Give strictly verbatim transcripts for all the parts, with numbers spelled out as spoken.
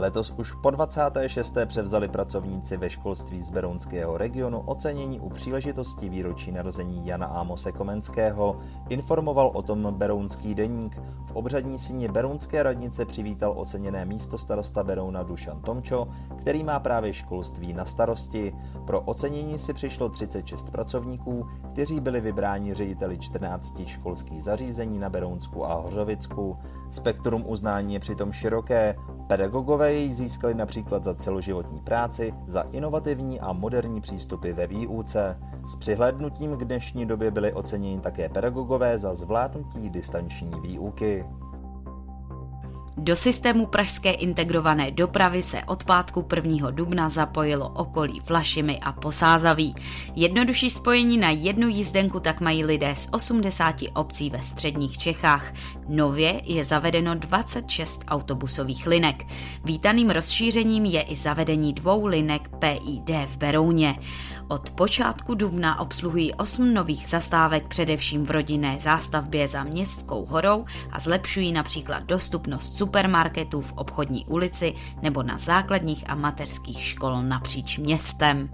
Letos už po dvacáté šesté převzali pracovníci ve školství z berounského regionu ocenění u příležitosti výročí narození Jana Ámose Komenského, informoval o tom Berounský deník. V obřadní síni berounské radnice přivítal oceněné místostarosta Berouna Dušan Tomčo, který má právě školství na starosti. Pro ocenění si přišlo třicet šest pracovníků, kteří byli vybráni řediteli čtrnácti školských zařízení na Berounsku a Hořovicku. Spektrum uznání je přitom široké. Pedagogové jej získali například za celoživotní práci, za inovativní a moderní přístupy ve výuce. S přihlédnutím k dnešní době byli oceněni také pedagogové za zvládnutí distanční výuky. Do systému pražské integrované dopravy se od pátku prvního dubna zapojilo okolí Vlašimi a Posázaví. Jednodušší spojení na jednu jízdenku tak mají lidé z osmdesáti obcí ve středních Čechách. Nově je zavedeno dvacet šest autobusových linek. Vítaným rozšířením je i zavedení dvou linek P I D v Berouně. Od počátku dubna obsluhují osm nových zastávek především v rodinné zástavbě za Městskou horou a zlepšují například dostupnost supermarketů v obchodní ulici nebo na základních a mateřských škol napříč městem.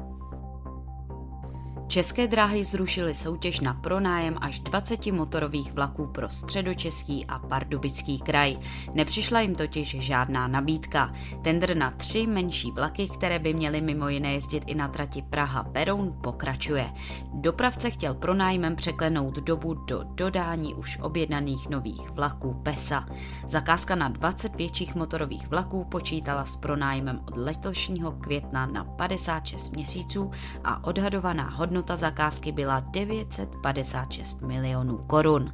České dráhy zrušily soutěž na pronájem až dvaceti motorových vlaků pro Středočeský a Pardubický kraj. Nepřišla jim totiž žádná nabídka. Tendr na tři menší vlaky, které by měly mimo jiné jezdit i na trati Praha-Beroun, pokračuje. Dopravce chtěl pronájmem překlenout dobu do dodání už objednaných nových vlaků PESA. Zakázka na dvacet větších motorových vlaků počítala s pronájmem od letošního května na padesát šest měsíců a odhadovaná hodnota Hodnota zakázky byla devět set padesát šest milionů korun.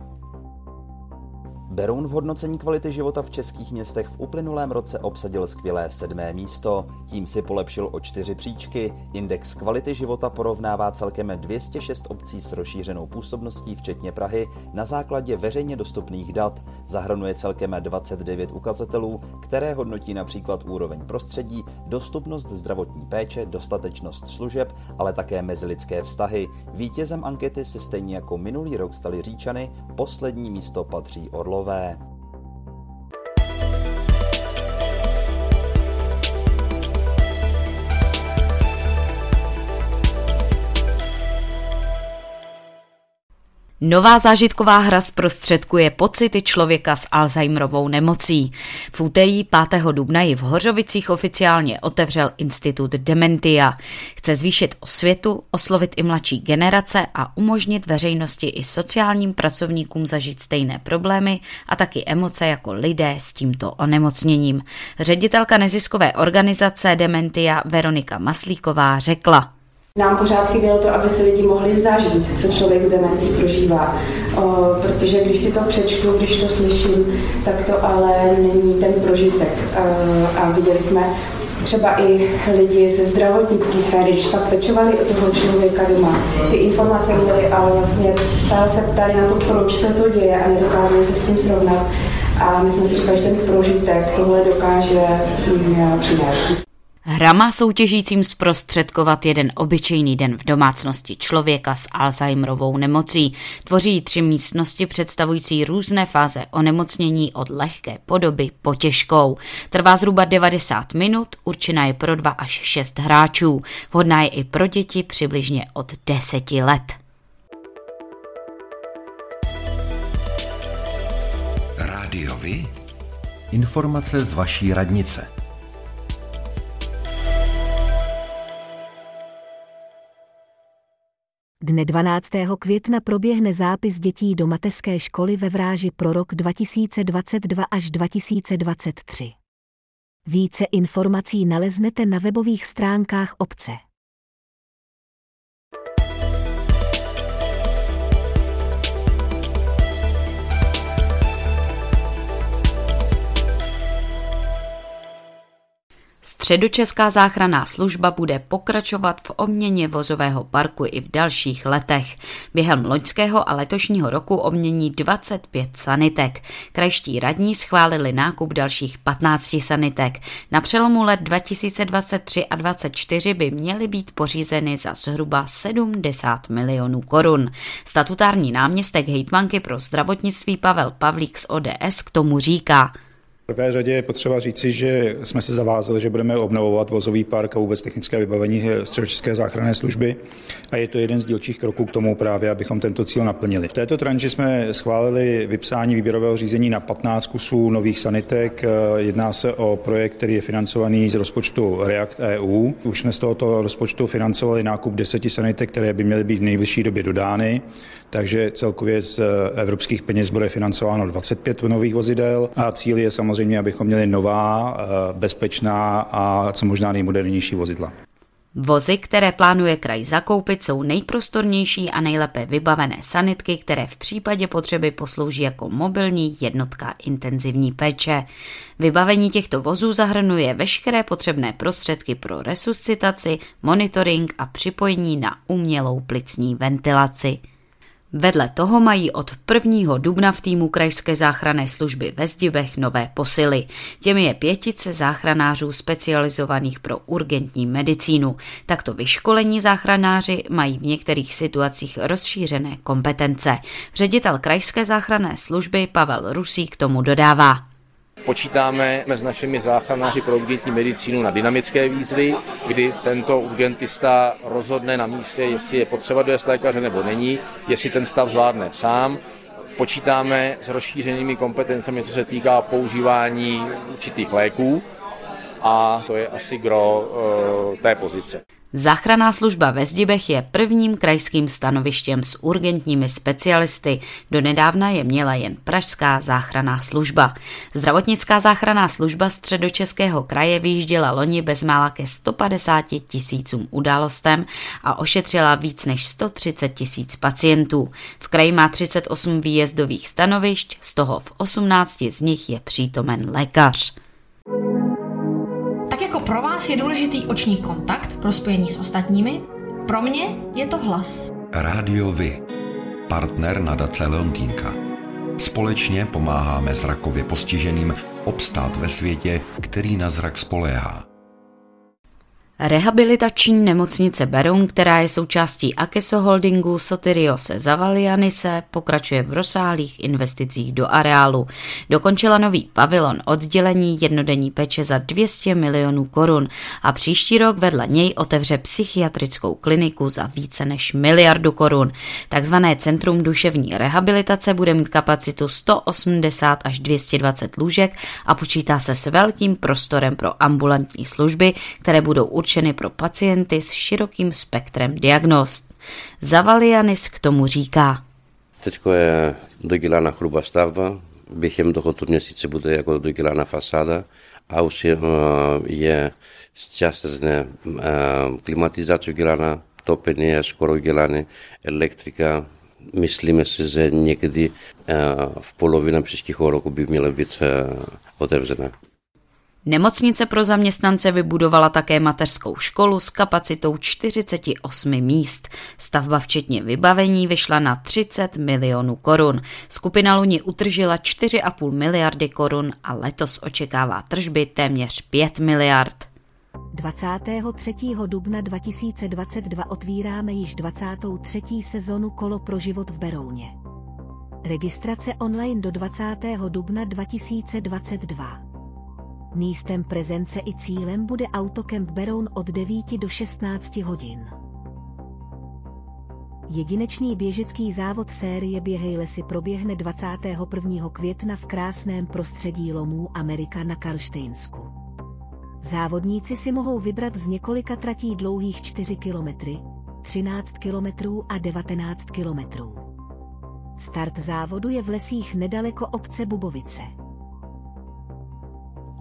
Beroun v hodnocení kvality života v českých městech v uplynulém roce obsadil skvělé sedmé místo. Tím si polepšil o čtyři příčky. Index kvality života porovnává celkem dvě stě šest obcí s rozšířenou působností, včetně Prahy, na základě veřejně dostupných dat. Zahrnuje celkem dvacet devět ukazatelů, které hodnotí například úroveň prostředí, dostupnost zdravotní péče, dostatečnost služeb, ale také mezilidské vztahy. Vítězem ankety se stejně jako minulý rok staly Říčany, poslední místo patří Orlo. Nová zážitková hra zprostředkuje pocity člověka s Alzheimerovou nemocí. V úterý pátého dubna ji v Hořovicích oficiálně otevřel institut Dementia. Chce zvýšit osvětu, oslovit i mladší generace a umožnit veřejnosti i sociálním pracovníkům zažít stejné problémy a taky emoce jako lidé s tímto onemocněním. Ředitelka neziskové organizace Dementia Veronika Maslíková řekla: Nám pořád chybělo to, aby se lidi mohli zažít, co člověk s demencí prožívá, o, protože když si to přečtu, když to slyším, tak to ale není ten prožitek. O, a viděli jsme třeba i lidi ze zdravotnické sféry, když pak pečovali o toho člověka doma. Ty informace měly, ale vlastně stále se ptali na to, proč se to děje, a nedokázali se s tím srovnat. A my jsme si říkali, že ten prožitek tohle dokáže jim přinést. Hra má soutěžícím zprostředkovat jeden obyčejný den v domácnosti člověka s Alzheimerovou nemocí. Tvoří tři místnosti představující různé fáze onemocnění od lehké podoby po těžkou. Trvá zhruba devadesát minut, určená je pro dva až šest hráčů. Vhodná je i pro děti přibližně od deseti let. Rádio Vy. Informace z vaší radnice. Dne dvanáctého května proběhne zápis dětí do mateřské školy ve Vráži pro rok dva tisíce dvacet dva až dva tisíce dvacet tři. Více informací naleznete na webových stránkách obce. Středočeská záchranná služba bude pokračovat v obměně vozového parku i v dalších letech. Během loňského a letošního roku obmění dvacet pět sanitek. Krajští radní schválili nákup dalších patnáct sanitek. Na přelomu let dva tisíce dvacet tři a dvacet čtyři by měly být pořízeny za zhruba sedmdesát milionů korun. Statutární náměstek hejtmanky pro zdravotnictví Pavel Pavlík z O D S k tomu říká: V prvé řadě je potřeba říci, že jsme se zavázali, že budeme obnovovat vozový park a vůbec technické vybavení Středočeské záchranné služby a je to jeden z dílčích kroků k tomu právě, abychom tento cíl naplnili. V této tranži jsme schválili vypsání výběrového řízení na patnáct kusů nových sanitek. Jedná se o projekt, který je financovaný z rozpočtu React E U. Už jsme z tohoto rozpočtu financovali nákup deseti sanitek, které by měly být v nejbližší době dodány, takže celkově z evropských peněz bude financováno dvacet pět nových vozidel a cíl je samozřejmě, abychom měli nová, bezpečná a co možná nejmodernější vozidla. Vozy, které plánuje kraj zakoupit, jsou nejprostornější a nejlépe vybavené sanitky, které v případě potřeby poslouží jako mobilní jednotka intenzivní péče. Vybavení těchto vozů zahrnuje veškeré potřebné prostředky pro resuscitaci, monitoring a připojení na umělou plicní ventilaci. Vedle toho mají od prvního dubna v týmu krajské záchranné služby ve Zdíbech nové posily. Těmi je pětice záchranářů specializovaných pro urgentní medicínu. Takto vyškolení záchranáři mají v některých situacích rozšířené kompetence. Ředitel krajské záchranné služby Pavel Rusík tomu dodává: Počítáme s našimi záchranáři pro urgentní medicínu na dynamické výzvy, kdy tento urgentista rozhodne na místě, jestli je potřeba dojezd lékaře nebo není, jestli ten stav zvládne sám. Počítáme s rozšířenými kompetencemi, co se týká používání určitých léků, a to je asi gro uh, té pozice. Záchranná služba ve Zdíbech je prvním krajským stanovištěm s urgentními specialisty. Donedávna je měla jen pražská záchranná služba. Zdravotnická záchranná služba Středočeského kraje vyjížděla loni bezmála ke sto padesáti tisícům událostem a ošetřila víc než sto třicet tisíc pacientů. V kraji má třicet osm výjezdových stanovišť, z toho v osmnácti z nich je přítomen lékař. Tak jako pro vás je důležitý oční kontakt pro spojení s ostatními, pro mě je to hlas. Rádio Vy, partner nadace Leontýnka. Společně pomáháme zrakově postiženým obstát ve světě, který na zrak spoléhá. Rehabilitační nemocnice Beroun, která je součástí Akeso Holdingu Sotiriose Zavalianise, pokračuje v rozsáhlých investicích do areálu. Dokončila nový pavilon oddělení jednodenní péče za dvě stě milionů korun a příští rok vedle něj otevře psychiatrickou kliniku za více než miliardu korun. Takzvané Centrum duševní rehabilitace bude mít kapacitu sto osmdesát až dvě stě dvacet lůžek a počítá se s velkým prostorem pro ambulantní služby, které budou určitě pro pacienty s širokým spektrem diagnóz. Zavalianis k tomu říká: Teď je dodělána hrubá stavba, během tohoto měsíce bude jako dodělána fasáda a už je částečně klimatizace udělána, topení je skoro udělána, elektrika. Myslíme si, že někdy v polovině příštího roku by měla být otevřena. Nemocnice pro zaměstnance vybudovala také mateřskou školu s kapacitou čtyřicet osm míst. Stavba včetně vybavení vyšla na třicet milionů korun. Skupina Luni utržila čtyři a půl miliardy korun a letos očekává tržby téměř pět miliard. dvacátého třetího dubna dva tisíce dvacet dva otvíráme již dvacátou třetí sezonu Kolo pro život v Berouně. Registrace online do dvacátého dubna dva tisíce dvacet dva. Místem prezence i cílem bude autokemp Beroun od devíti do šestnácti hodin. Jedinečný běžecký závod série Běhej lesy proběhne dvacátého prvního května v krásném prostředí Lomů Amerika na Karlštejnsku. Závodníci si mohou vybrat z několika tratí dlouhých čtyři kilometry, třináct kilometrů a devatenáct kilometrů. Start závodu je v lesích nedaleko obce Bubovice.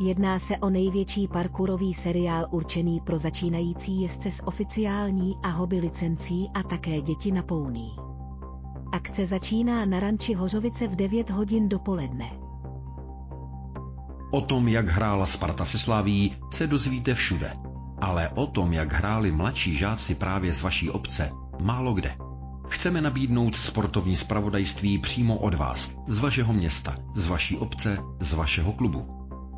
Jedná se o největší parkourový seriál určený pro začínající jezdce s oficiální a hobby licencí a také děti na pouní. Akce začíná na ranči Hořovice v devět hodin dopoledne. O tom, jak hrála Sparta se Slaví, se dozvíte všude. Ale o tom, jak hráli mladší žáci právě z vaší obce, málo kde. Chceme nabídnout sportovní zpravodajství přímo od vás, z vašeho města, z vaší obce, z vašeho klubu.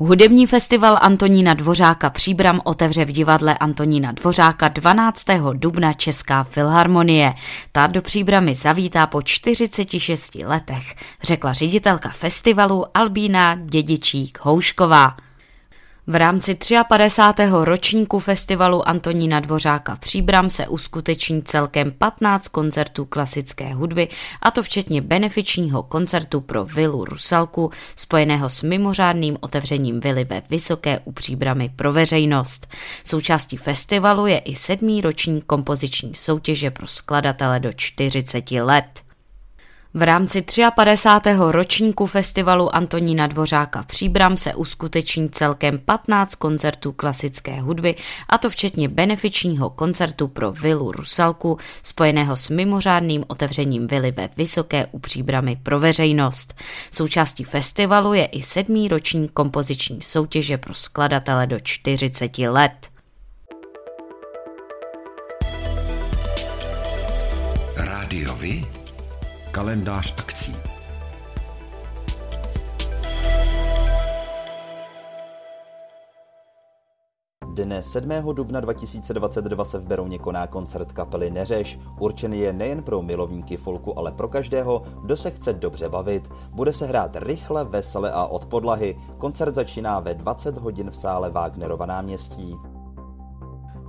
Hudební festival Antonína Dvořáka Příbram otevře v divadle Antonína Dvořáka dvanáctého dubna Česká filharmonie. Ta do Příbramy zavítá po čtyřiceti šesti letech, řekla ředitelka festivalu Albína Dědičík Houšková. V rámci padesátého třetího ročníku festivalu Antonína Dvořáka Příbram se uskuteční celkem patnáct koncertů klasické hudby, a to včetně benefičního koncertu pro vilu Rusalku, spojeného s mimořádným otevřením vily ve Vysoké u Příbramy pro veřejnost. Součástí festivalu je i sedmý ročník kompoziční soutěže pro skladatele do čtyřiceti let. V rámci padesátého třetího ročníku festivalu Antonína Dvořáka Příbram se uskuteční celkem patnáct koncertů klasické hudby, a to včetně benefičního koncertu pro vilu Rusalku, spojeného s mimořádným otevřením vily ve Vysoké u Příbramy pro veřejnost. Součástí festivalu je i sedmý ročník kompoziční soutěže pro skladatele do čtyřiceti let. Rádiovi? Kalendář akcí. Dne sedmého dubna dva tisíce dvacet dva se v Berouně koná koncert kapely Neřeš. Určený je nejen pro milovníky folku, ale pro každého, kdo se chce dobře bavit. Bude se hrát rychle, vesele a od podlahy. Koncert začíná ve dvacet hodin v sále Wagnerova náměstí.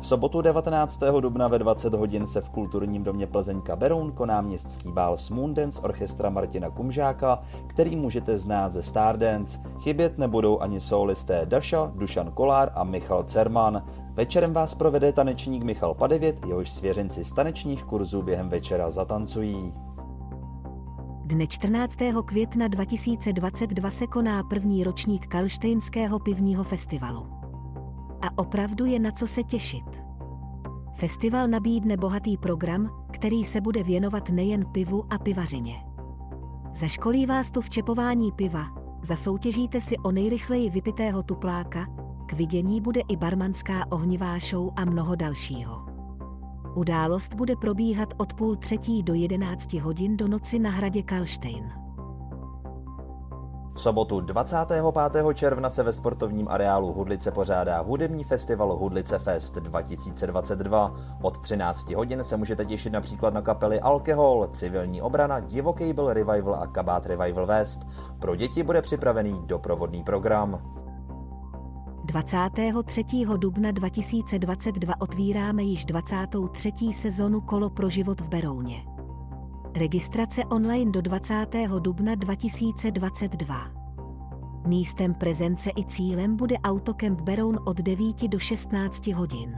V sobotu devatenáctého dubna ve dvacet hodin se v kulturním domě Plzeňka Beroun koná městský bál Moon Dance orchestra Martina Kumžáka, který můžete znát ze Stardance. Chybět nebudou ani solisté Daša, Dušan Kolár a Michal Cerman. Večerem vás provede tanečník Michal Padevět, jehož svěřenci z tanečních kurzů během večera zatancují. Dne čtrnáctého května dva tisíce dvacet dva se koná první ročník Kalštejnského pivního festivalu. A opravdu je na co se těšit. Festival nabídne bohatý program, který se bude věnovat nejen pivu a pivařině. Zaškolí vás tu v čepování piva, zasoutěžíte si o nejrychleji vypitého tupláka, k vidění bude i barmanská ohnivá show a mnoho dalšího. Událost bude probíhat od půl třetí do jedenácti hodin do noci na hradě Kalštejn. V sobotu dvacátého pátého června se ve sportovním areálu Hudlice pořádá hudební festival Hudlice Fest dva tisíce dvacet dva. Od třinácti hodin se můžete těšit například na kapely Alkohol, Civilní obrana, Divoký byl Revival a Kabát Revival West. Pro děti bude připravený doprovodný program. dvacátého třetího dubna dva tisíce dvacet dva otvíráme již dvacátou třetí sezonu Kolo pro život v Berouně. Registrace online do dvacátého dubna dva tisíce dvacet dva. Místem prezence i cílem bude Autokemp Beroun od devíti do šestnácti hodin.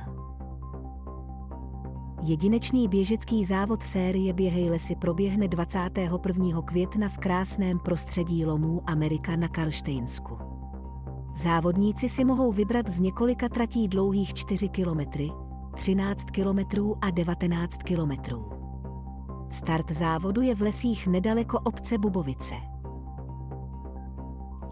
Jedinečný běžecký závod série Běhej lesy proběhne dvacátého prvního května v krásném prostředí Lomů Amerika na Karlštejnsku. Závodníci si mohou vybrat z několika tratí dlouhých čtyři kilometry, třináct kilometrů a devatenáct kilometrů. Start závodu je v lesích nedaleko obce Bubovice.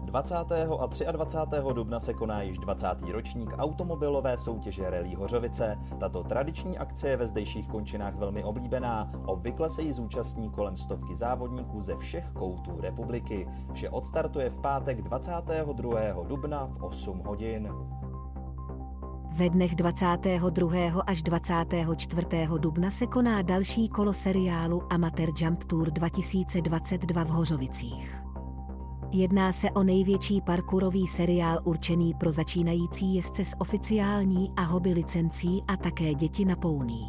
dvacátého a dvacátého třetího dubna se koná již dvacátý ročník automobilové soutěže Rally Hořovice. Tato tradiční akce je ve zdejších končinách velmi oblíbená. Obvykle se jí zúčastní kolem stovky závodníků ze všech koutů republiky. Vše odstartuje v pátek dvacátého druhého dubna v osm hodin. Ve dnech dvacátého druhého až dvacátého čtvrtého dubna se koná další kolo seriálu Amateur Jump Tour dva tisíce dvacet dva v Hořovicích. Jedná se o největší parkourový seriál určený pro začínající jezdce s oficiální a hobby licencí a také děti na pouní.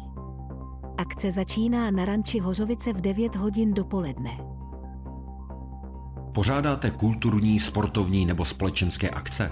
Akce začíná na ranči Hořovice v devět hodin dopoledne. Pořádáte kulturní, sportovní nebo společenské akce?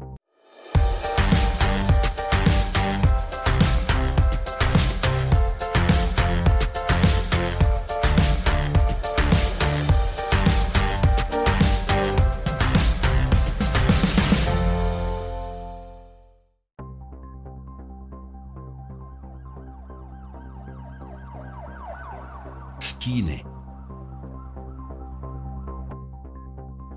Stíny.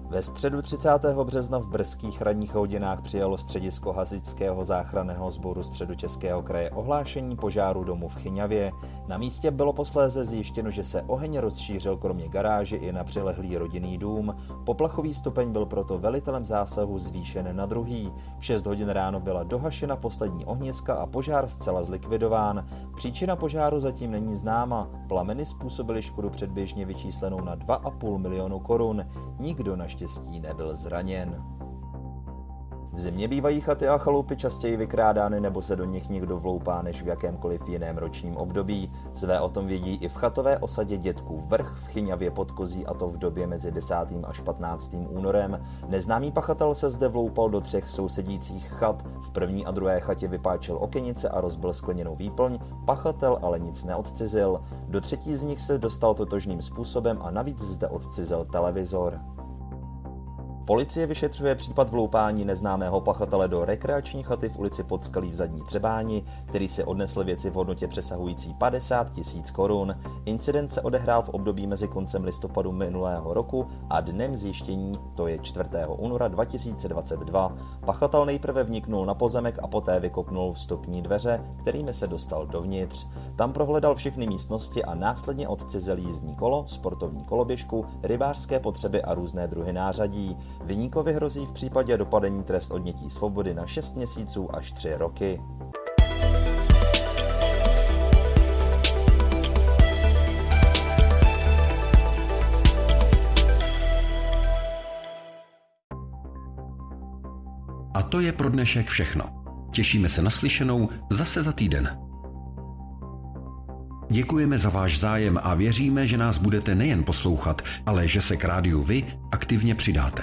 Ve středu třicátého března v brzkých ranních hodinách přijalo středisko hasičského záchranného sboru Středočeského kraje ohlášení požáru domu v Chyňavě. Na místě bylo posléze zjištěno, že se oheň rozšířil kromě garáži i na přilehlý rodinný dům. Poplachový stupeň byl proto velitelem zásahu zvýšen na druhý. V šest hodin ráno byla dohašena poslední ohniska a požár zcela zlikvidován. Příčina požáru zatím není známa. Plameny způsobily škodu předběžně vyčíslenou na dva a půl milionu korun. Nikdo naštěstí nebyl zraněn. V zimě bývají chaty a chaloupy častěji vykrádány nebo se do nich někdo vloupá než v jakémkoliv jiném ročním období. Své o tom vědí i v chatové osadě Dětků Vrch v Chyňavě pod Kozí, a to v době mezi desátým až patnáctým únorem. Neznámý pachatel se zde vloupal do třech sousedících chat. V první a druhé chatě vypáčil okenice a rozbil skleněnou výplň, pachatel ale nic neodcizil. Do třetí z nich se dostal totožným způsobem a navíc zde odcizil televizor. Policie vyšetřuje případ vloupání neznámého pachatele do rekreační chaty v ulici Podskalí v Zadní Třebáni, který si odnesl věci v hodnotě přesahující padesát tisíc korun. Incident se odehrál v období mezi koncem listopadu minulého roku a dnem zjištění, to je čtvrtého února dva tisíce dvacet dva. Pachatel nejprve vniknul na pozemek a poté vykopnul vstupní dveře, kterými se dostal dovnitř. Tam prohledal všechny místnosti a následně odcizel jízdní kolo, sportovní koloběžku, rybářské potřeby a různé druhy nářadí. Viníkovi hrozí v případě dopadení trest odnětí svobody na šest měsíců až tři roky. A to je pro dnešek všechno. Těšíme se na slyšenou zase za týden. Děkujeme za váš zájem a věříme, že nás budete nejen poslouchat, ale že se k rádiu vy aktivně přidáte.